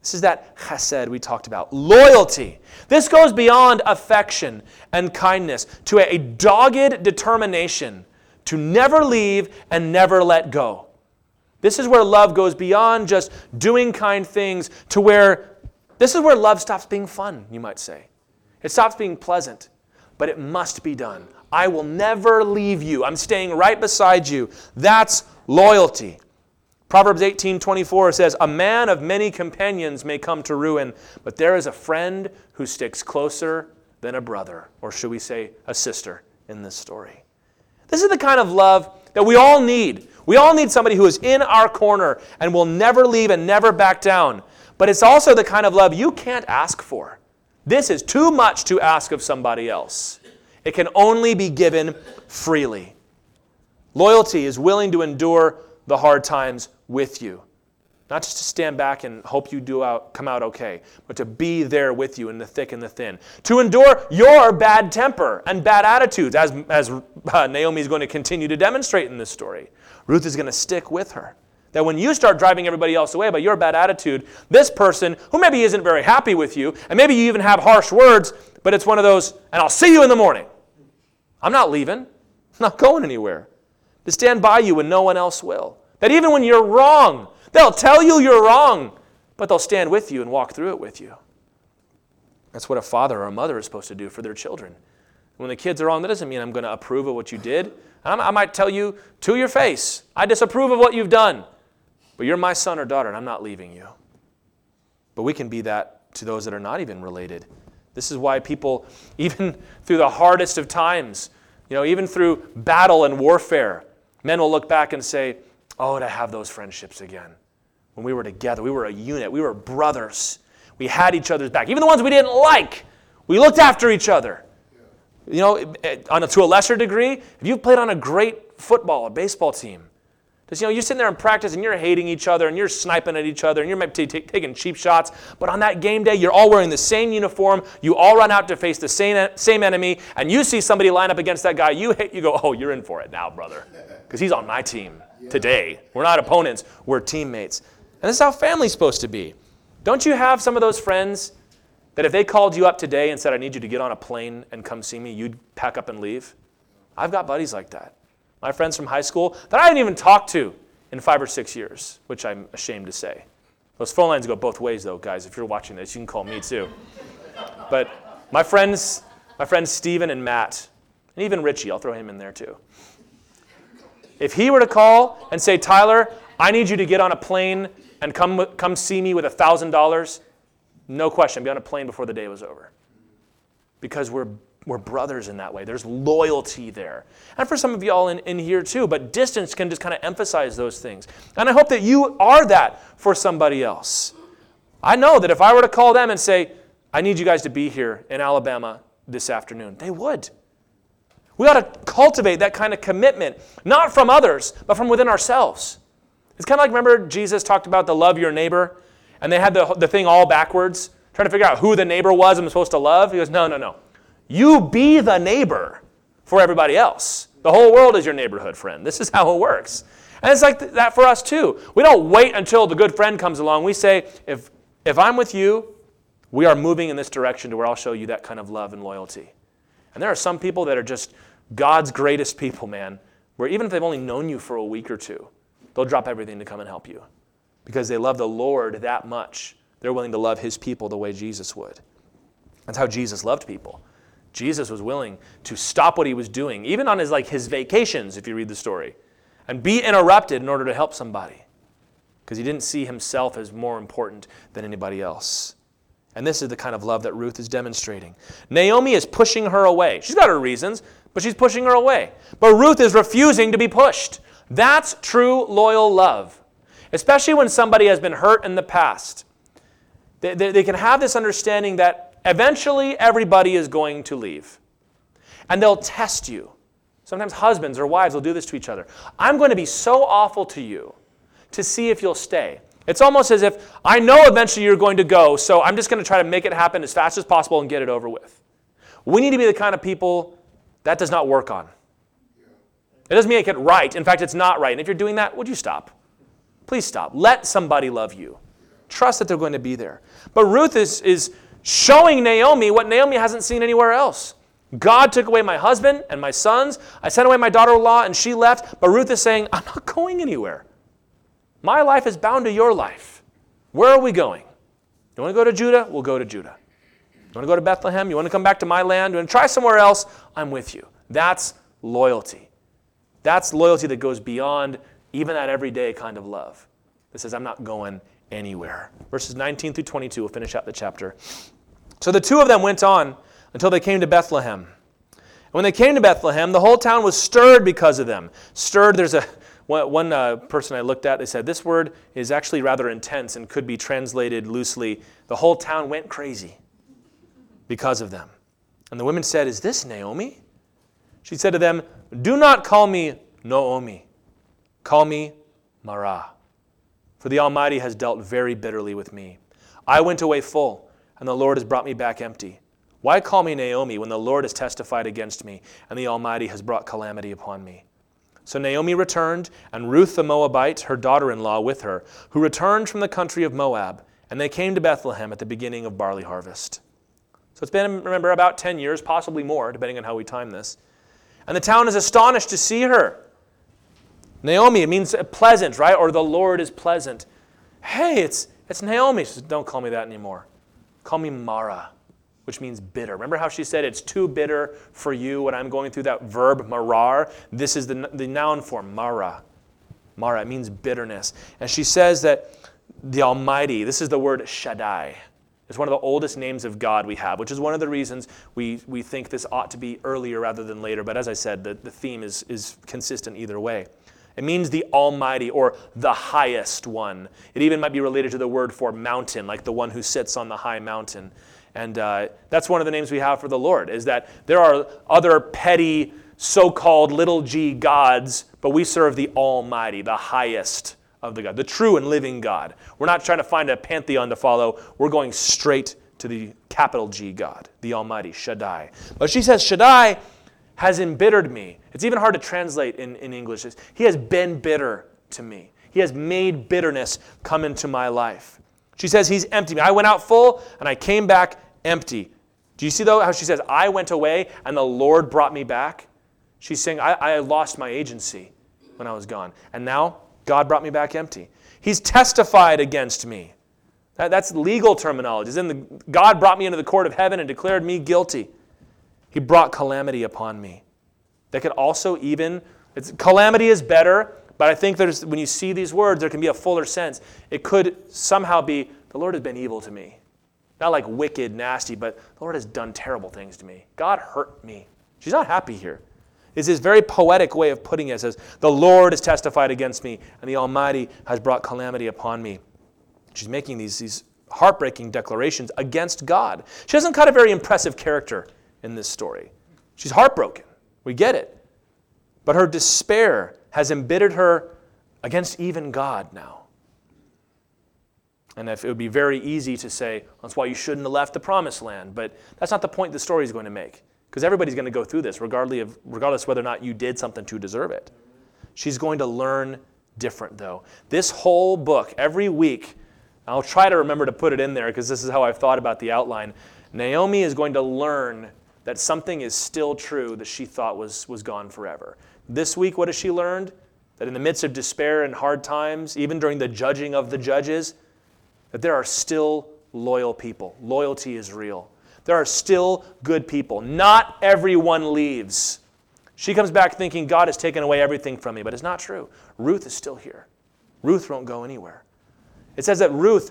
This is that chesed we talked about, loyalty. This goes beyond affection and kindness to a, a dogged determination to never leave and never let go. This is where love goes beyond just doing kind things to where, this is where love stops being fun, you might say. It stops being pleasant, but it must be done. I will never leave you. I'm staying right beside you. That's loyalty. Proverbs eighteen twenty-four says, a man of many companions may come to ruin, but there is a friend who sticks closer than a brother, or should we say a sister in this story. This is the kind of love that we all need. We all need somebody who is in our corner and will never leave and never back down. But it's also the kind of love you can't ask for. This is too much to ask of somebody else. It can only be given freely. Loyalty is willing to endure the hard times with you. Not just to stand back and hope you do out, come out okay, but to be there with you in the thick and the thin. To endure your bad temper and bad attitudes, as, as uh, Naomi is going to continue to demonstrate in this story. Ruth is going to stick with her. That when you start driving everybody else away by your bad attitude, this person, who maybe isn't very happy with you, and maybe you even have harsh words, but it's one of those, and I'll see you in the morning. I'm not leaving. I'm not going anywhere. To stand by you when no one else will. That even when you're wrong, they'll tell you you're wrong, but they'll stand with you and walk through it with you. That's what a father or a mother is supposed to do for their children. When the kids are wrong, that doesn't mean I'm going to approve of what you did. I'm, I might tell you to your face, I disapprove of what you've done, but you're my son or daughter and I'm not leaving you. But we can be that to those that are not even related. This is why people, even through the hardest of times, you know, even through battle and warfare, men will look back and say, oh, to have those friendships again. When we were together, we were a unit. We were brothers. We had each other's back. Even the ones we didn't like, we looked after each other. Yeah. You know, it, it, on a, to a lesser degree, if you've played on a great football or baseball team, just, you know, you're sitting there in practice and you're hating each other and you're sniping at each other and you're maybe t- t- taking cheap shots, but on that game day, you're all wearing the same uniform. You all run out to face the same same enemy, and you see somebody line up against that guy you hate. You go, oh, you're in for it now, brother, because he's on my team. Today, we're not opponents, we're teammates. And this is how family's supposed to be. Don't you have some of those friends that if they called you up today and said, I need you to get on a plane and come see me, you'd pack up and leave? I've got buddies like that. My friends from high school that I haven't even talked to in five or six years, which I'm ashamed to say. Those phone lines go both ways though, guys. If you're watching this, you can call me too. But my friends, my friends Steven and Matt, and even Richie, I'll throw him in there too. If he were to call and say, Tyler, I need you to get on a plane and come come see me with one thousand dollars, no question, be on a plane before the day was over. Because we're we're brothers in that way. There's loyalty there. And for some of y'all in, in here too, but distance can just kind of emphasize those things. And I hope that you are that for somebody else. I know that if I were to call them and say, I need you guys to be here in Alabama this afternoon, they would. We ought to cultivate that kind of commitment, not from others, but from within ourselves. It's kind of like, remember Jesus talked about the love your neighbor, and they had the, the thing all backwards, trying to figure out who the neighbor was I'm supposed to love. He goes, no, no, no. You be the neighbor for everybody else. The whole world is your neighborhood friend. This is how it works. And it's like that for us too. We don't wait until the good friend comes along. We say, if, if I'm with you, we are moving in this direction to where I'll show you that kind of love and loyalty. And there are some people that are just God's greatest people, man, where even if they've only known you for a week or two, they'll drop everything to come and help you because they love the Lord that much. They're willing to love his people the way Jesus would. That's how Jesus loved people. Jesus was willing to stop what he was doing, even on his like his vacations, if you read the story, and be interrupted in order to help somebody because he didn't see himself as more important than anybody else. And this is the kind of love that Ruth is demonstrating. Naomi is pushing her away. She's got her reasons, but she's pushing her away. But Ruth is refusing to be pushed. That's true loyal love, especially when somebody has been hurt in the past. They, they, they can have this understanding that eventually everybody is going to leave. And they'll test you. Sometimes husbands or wives will do this to each other. I'm going to be so awful to you to see if you'll stay. It's almost as if I know eventually you're going to go, so I'm just going to try to make it happen as fast as possible and get it over with. We need to be the kind of people that does not work on. It doesn't make it right. In fact, it's not right. And if you're doing that, would you stop? Please stop. Let somebody love you. Trust that they're going to be there. But Ruth is, is showing Naomi what Naomi hasn't seen anywhere else. God took away my husband and my sons. I sent away my daughter-in-law and she left. But Ruth is saying, I'm not going anywhere. My life is bound to your life. Where are we going? You want to go to Judah? We'll go to Judah. You want to go to Bethlehem? You want to come back to my land? You want to try somewhere else? I'm with you. That's loyalty. That's loyalty that goes beyond even that everyday kind of love. It says, I'm not going anywhere. Verses nineteen through twenty-two, we'll finish out the chapter. So the two of them went on until they came to Bethlehem. And when they came to Bethlehem, the whole town was stirred because of them. Stirred, there's a one, one uh, person I looked at, they said, this word is actually rather intense and could be translated loosely. The whole town went crazy because of them. And the women said, is this Naomi? She said to them, do not call me Naomi. Call me Mara, for the Almighty has dealt very bitterly with me. I went away full, and the Lord has brought me back empty. Why call me Naomi when the Lord has testified against me, and the Almighty has brought calamity upon me? So Naomi returned, and Ruth the Moabite, her daughter-in-law, with her, who returned from the country of Moab, and they came to Bethlehem at the beginning of barley harvest. So it's been, remember, about ten years, possibly more, depending on how we time this. And the town is astonished to see her. Naomi, it means pleasant, right? Or the Lord is pleasant. Hey, it's it's Naomi. She says, don't call me that anymore. Call me Mara, which means bitter. Remember how she said it's too bitter for you when I'm going through that verb, marar? This is the, the noun form, Mara. Mara, it means bitterness. And she says that the Almighty, this is the word Shaddai. It's one of the oldest names of God we have, which is one of the reasons we, we think this ought to be earlier rather than later. But as I said, the, the theme is, is consistent either way. It means the Almighty or the highest one. It even might be related to the word for mountain, like the one who sits on the high mountain. And uh, that's one of the names we have for the Lord, is that there are other petty, so-called little g gods, but we serve the Almighty, the highest of the God, the true and living God. We're not trying to find a pantheon to follow. We're going straight to the capital G God, the Almighty, Shaddai. But she says, Shaddai has embittered me. It's even hard to translate in, in English. He has been bitter to me. He has made bitterness come into my life. She says, he's emptied me. I went out full, and I came back empty. Do you see, though, how she says, I went away, and the Lord brought me back? She's saying, I, I lost my agency when I was gone. And now, God brought me back empty. He's testified against me. That, that's legal terminology. It's in the, God brought me into the court of heaven and declared me guilty. He brought calamity upon me. That could also even, it's, calamity is better, but I think there's when you see these words, there can be a fuller sense. It could somehow be, the Lord has been evil to me. Not like wicked, nasty, but the Lord has done terrible things to me. God hurt me. She's not happy here. It's this very poetic way of putting it. It says, the Lord has testified against me, and the Almighty has brought calamity upon me. She's making these, these heartbreaking declarations against God. She doesn't cut a very impressive character in this story. She's heartbroken. We get it. But her despair has embittered her against even God now. And if it would be very easy to say, that's why you shouldn't have left the promised land. But that's not the point the story is going to make. Because everybody's going to go through this, regardless of regardless whether or not you did something to deserve it. She's going to learn different, though. This whole book, every week, I'll try to remember to put it in there because this is how I've thought about the outline. Naomi is going to learn that something is still true that she thought was, was gone forever. This week, what has she learned? That in the midst of despair and hard times, even during the judging of the judges, that there are still loyal people. Loyalty is real. There are still good people. Not everyone leaves. She comes back thinking, God has taken away everything from me, but it's not true. Ruth is still here. Ruth won't go anywhere. It says that Ruth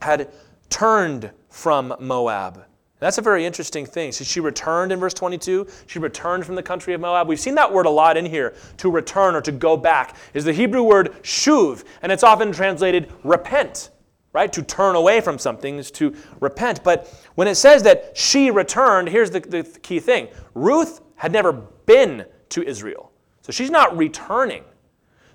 had turned from Moab. That's a very interesting thing. So she returned in verse twenty-two. She returned from the country of Moab. We've seen that word a lot in here, to return or to go back, is the Hebrew word shuv, and it's often translated repent. Right? To turn away from something is to repent. But when it says that she returned, here's the, the key thing. Ruth had never been to Israel. So she's not returning.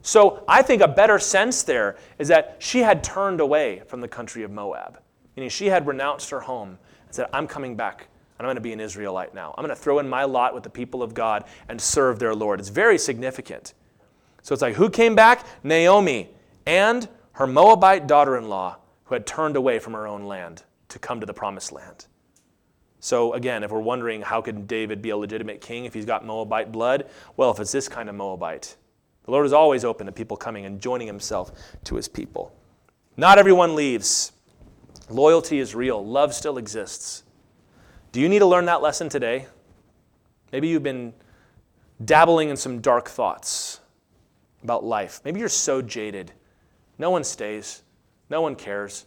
So I think a better sense there is that she had turned away from the country of Moab. Meaning she had renounced her home and said, I'm coming back, and I'm going to be an Israelite now. I'm going to throw in my lot with the people of God and serve their Lord. It's very significant. So it's like, who came back? Naomi and her Moabite daughter-in-law, who had turned away from her own land to come to the promised land. So again, if we're wondering how could David be a legitimate king if he's got Moabite blood, well, if it's this kind of Moabite, the Lord is always open to people coming and joining himself to his people. Not everyone leaves. Loyalty is real. Love still exists. Do you need to learn that lesson today? Maybe you've been dabbling in some dark thoughts about life. Maybe you're so jaded. No one stays. No one cares.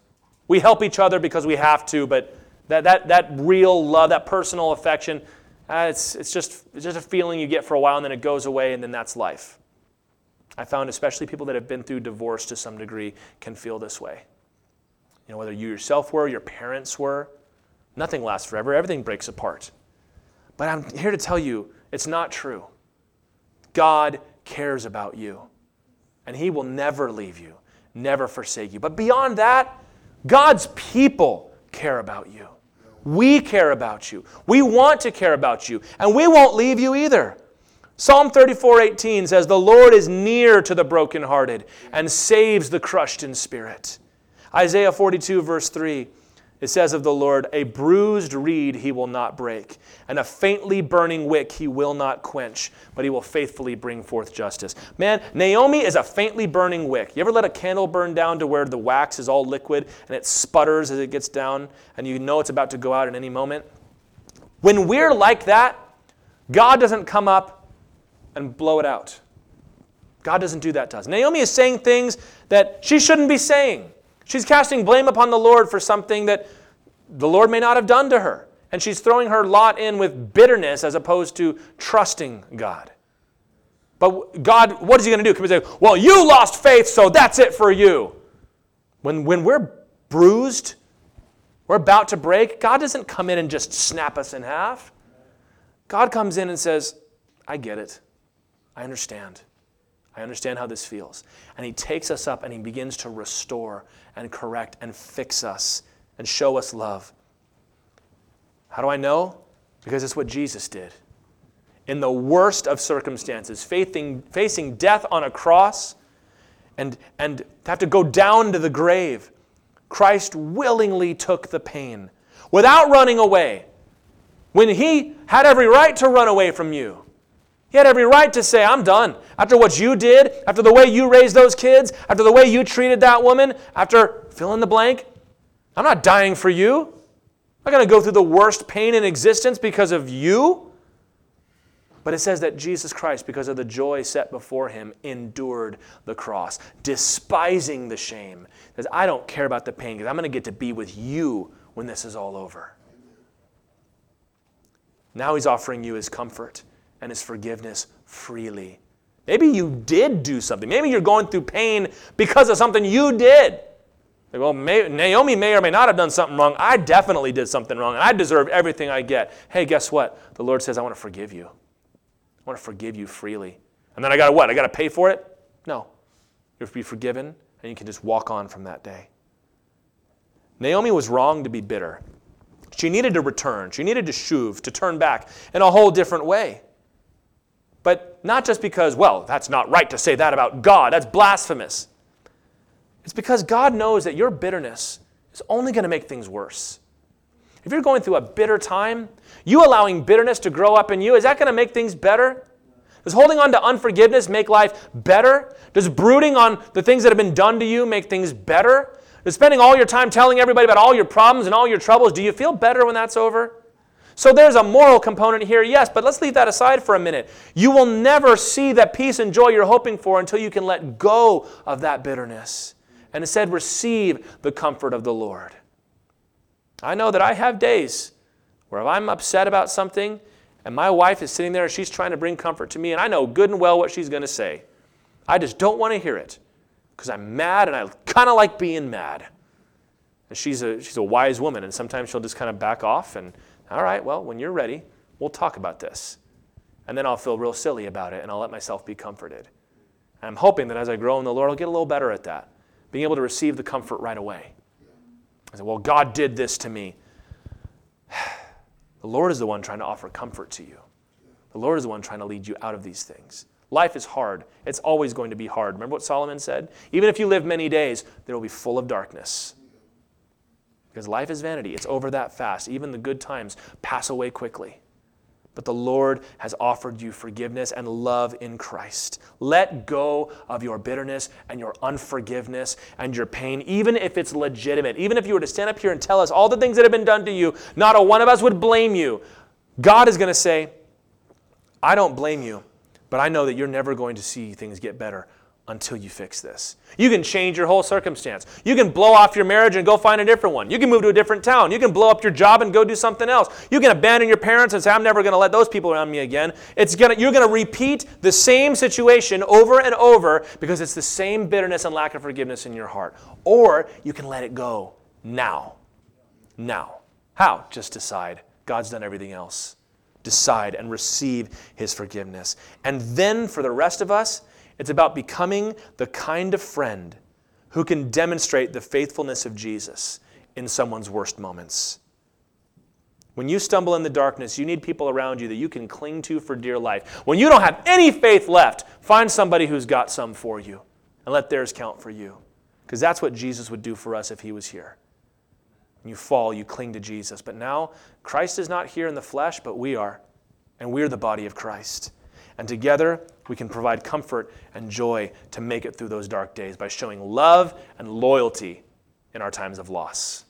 We help each other because we have to, but that that that real love, that personal affection, uh, it's it's just it's just a feeling you get for a while, and then it goes away, and then that's life. I found especially people that have been through divorce to some degree can feel this way. You know, whether you yourself were, your parents were, nothing lasts forever. Everything breaks apart. But I'm here to tell you, it's not true. God cares about you, and he will never leave you, never forsake you. But beyond that, God's people care about you. We care about you. We want to care about you, and we won't leave you either. Psalm thirty-four eighteen says, the Lord is near to the brokenhearted and saves the crushed in spirit. Isaiah forty-two, verse three, it says of the Lord, a bruised reed he will not break, and a faintly burning wick he will not quench, but he will faithfully bring forth justice. Man, Naomi is a faintly burning wick. You ever let a candle burn down to where the wax is all liquid and it sputters as it gets down, and you know it's about to go out at any moment? When we're like that, God doesn't come up and blow it out. God doesn't do that to us. Naomi is saying things that she shouldn't be saying. She's casting blame upon the Lord for something that the Lord may not have done to her. And she's throwing her lot in with bitterness as opposed to trusting God. But God, what is he going to do? Can we say, well, you lost faith, so that's it for you. When, when we're bruised, we're about to break, God doesn't come in and just snap us in half. God comes in and says, I get it. I understand. I understand how this feels. And he takes us up and he begins to restore and correct and fix us and show us love. How do I know? Because it's what Jesus did. In the worst of circumstances, facing, facing death on a cross and, and have to go down to the grave, Christ willingly took the pain without running away. When he had every right to run away from you. He had every right to say, I'm done. After what you did, after the way you raised those kids, after the way you treated that woman, after fill in the blank, I'm not dying for you. I'm not going to go through the worst pain in existence because of you. But it says that Jesus Christ, because of the joy set before him, endured the cross, despising the shame. He says, I don't care about the pain because I'm going to get to be with you when this is all over. Now he's offering you his comfort and his forgiveness freely. Maybe you did do something. Maybe you're going through pain because of something you did. Like, well, may, Naomi may or may not have done something wrong. I definitely did something wrong, and I deserve everything I get. Hey, guess what? The Lord says, I want to forgive you. I want to forgive you freely. And then I got to what? I got to pay for it? No. You'll be forgiven, and you can just walk on from that day. Naomi was wrong to be bitter. She needed to return. She needed to shuv, to turn back in a whole different way. But not just because, well, that's not right to say that about God. That's blasphemous. It's because God knows that your bitterness is only going to make things worse. If you're going through a bitter time, you allowing bitterness to grow up in you, is that going to make things better? Does holding on to unforgiveness make life better? Does brooding on the things that have been done to you make things better? Does spending all your time telling everybody about all your problems and all your troubles, do you feel better when that's over? So there's a moral component here, yes, but let's leave that aside for a minute. You will never see that peace and joy you're hoping for until you can let go of that bitterness and instead receive the comfort of the Lord. I know that I have days where if I'm upset about something and my wife is sitting there and she's trying to bring comfort to me and I know good and well what she's going to say. I just don't want to hear it because I'm mad and I kind of like being mad. And she's a, she's a wise woman, and sometimes she'll just kind of back off and, all right, well, when you're ready, we'll talk about this. And then I'll feel real silly about it, and I'll let myself be comforted. And I'm hoping that as I grow in the Lord, I'll get a little better at that, being able to receive the comfort right away. I say, well, God did this to me. The Lord is the one trying to offer comfort to you. The Lord is the one trying to lead you out of these things. Life is hard. It's always going to be hard. Remember what Solomon said? Even if you live many days, they will be full of darkness. Because life is vanity. It's over that fast. Even the good times pass away quickly. But the Lord has offered you forgiveness and love in Christ. Let go of your bitterness and your unforgiveness and your pain, even if it's legitimate. Even if you were to stand up here and tell us all the things that have been done to you, not a one of us would blame you. God is going to say, I don't blame you, but I know that you're never going to see things get better until you fix this. You can change your whole circumstance. You can blow off your marriage and go find a different one. You can move to a different town. You can blow up your job and go do something else. You can abandon your parents and say, I'm never going to let those people around me again. It's gonna, you're going to repeat the same situation over and over because it's the same bitterness and lack of forgiveness in your heart. Or you can let it go now. Now. How? Just decide. God's done everything else. Decide and receive His forgiveness. And then for the rest of us, it's about becoming the kind of friend who can demonstrate the faithfulness of Jesus in someone's worst moments. When you stumble in the darkness, you need people around you that you can cling to for dear life. When you don't have any faith left, find somebody who's got some for you and let theirs count for you. Because that's what Jesus would do for us if He was here. When you fall, you cling to Jesus. But now, Christ is not here in the flesh, but we are. And we're the body of Christ. And together, we can provide comfort and joy to make it through those dark days by showing love and loyalty in our times of loss.